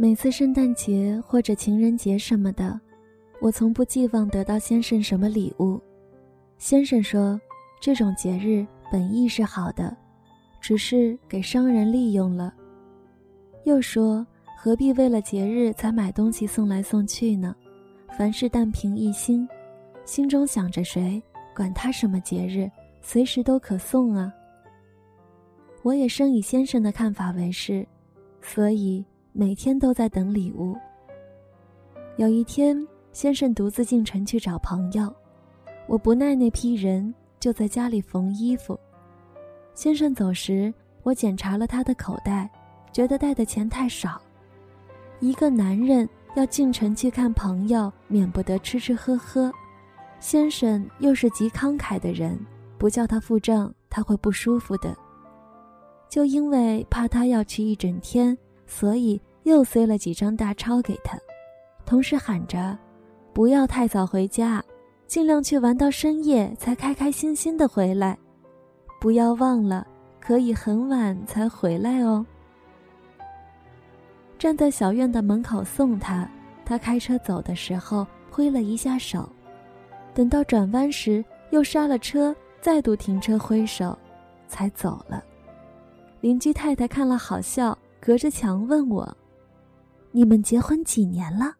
每次圣诞节或者情人节什么的，我从不寄望得到先生什么礼物。先生说，这种节日本意是好的，只是给商人利用了。又说，何必为了节日才买东西送来送去呢？凡事但凭一心，心中想着谁，管他什么节日，随时都可送啊。我也深以先生的看法为是，所以每天都在等礼物。有一天，先生独自进城去找朋友，我不耐那批人，就在家里缝衣服。先生走时，我检查了他的口袋，觉得带的钱太少。一个男人要进城去看朋友，免不得吃吃喝喝。先生又是极慷慨的人，不叫他付账，他会不舒服的。就因为怕他要去一整天，所以又塞了几张大钞给他，同时喊着不要太早回家，尽量去玩到深夜才开开心心的回来，不要忘了可以很晚才回来哦。站在小院的门口送他，他开车走的时候挥了一下手，等到转弯时又刹了车，再度停车挥手才走了。邻居太太看了好笑，隔着墙问我，你们结婚几年了？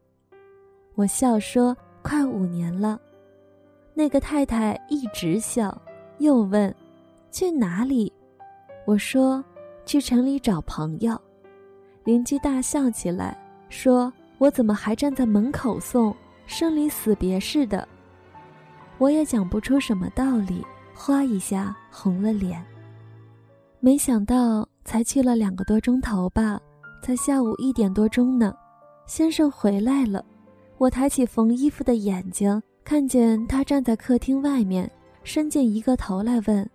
我笑说，快5年了。那个太太一直笑，又问，去哪里？我说，去城里找朋友。邻居大笑起来，说我怎么还站在门口送，生离死别似的。我也讲不出什么道理，哗一下红了脸。没想到才去了2个多钟头吧，才下午1点多钟呢，先生回来了。我抬起缝衣服的眼睛，看见他站在客厅外面，伸进一个头来问，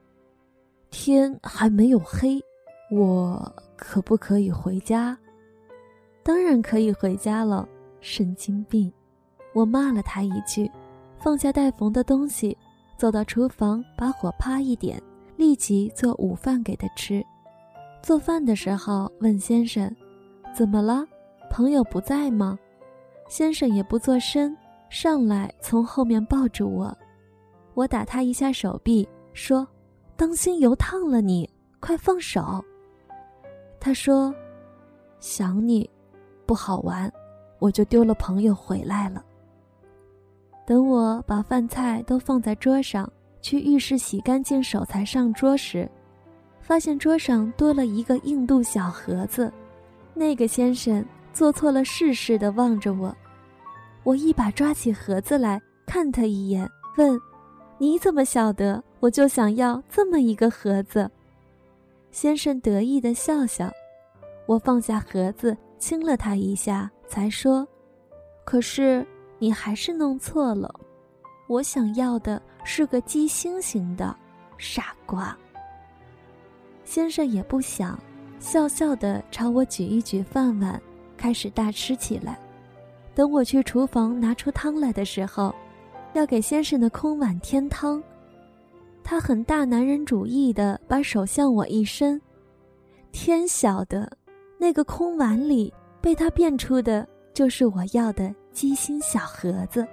天还没有黑，我可不可以回家？当然可以回家了，神经病！我骂了他一句，放下带缝的东西，走到厨房把火啪一点，立即做午饭给他吃。做饭的时候问先生，怎么了？朋友不在吗？先生也不做声，上来从后面抱住我。我打他一下手臂，说，当心油烫了你，快放手。他说，想你，不好玩，我就丢了朋友回来了。等我把饭菜都放在桌上，去浴室洗干净手才上桌时，发现桌上多了一个印度小盒子。那个先生做错了事似的望着我，我一把抓起盒子来，看他一眼，问，你怎么晓得我就想要这么一个盒子？先生得意地笑笑。我放下盒子，亲了他一下，才说，可是你还是弄错了，我想要的是个鸡心型的，傻瓜。先生也不想，笑笑地朝我举一举饭碗，开始大吃起来。等我去厨房拿出汤来的时候，要给先生的空碗添汤。他很大男人主义地把手向我一伸，天晓得，那个空碗里被他变出的就是我要的鸡心小盒子。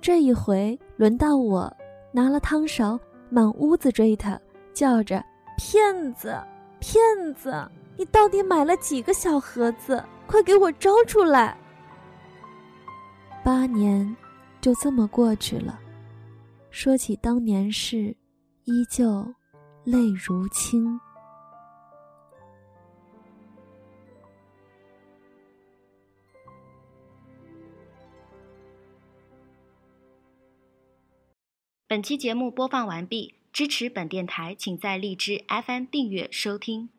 这一回轮到我拿了汤勺，满屋子追他，叫着，骗子，骗子，你到底买了几个小盒子？快给我招出来！8年就这么过去了，说起当年事，依旧泪如倾。本期节目播放完毕，支持本电台请在荔枝FM 订阅收听。